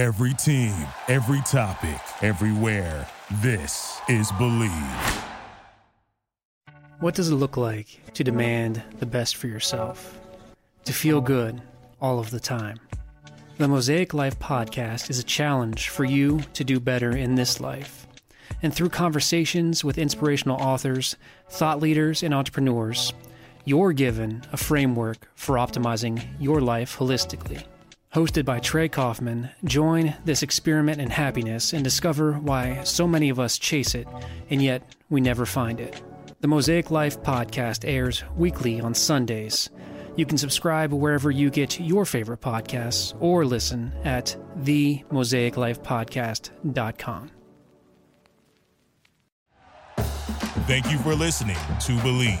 Every team, every topic, everywhere. This is Believe. What does it look like to demand the best for yourself? To feel good all of the time? The Mosaic Life Podcast is a challenge for you to do better in this life. And through conversations with inspirational authors, thought leaders, and entrepreneurs, you're given a framework for optimizing your life holistically. Hosted by Trey Kaufman, join this experiment in happiness and discover why so many of us chase it, and yet we never find it. The Mosaic Life Podcast airs weekly on Sundays. You can subscribe wherever you get your favorite podcasts or listen at themosaiclifepodcast.com. Thank you for listening to Believe.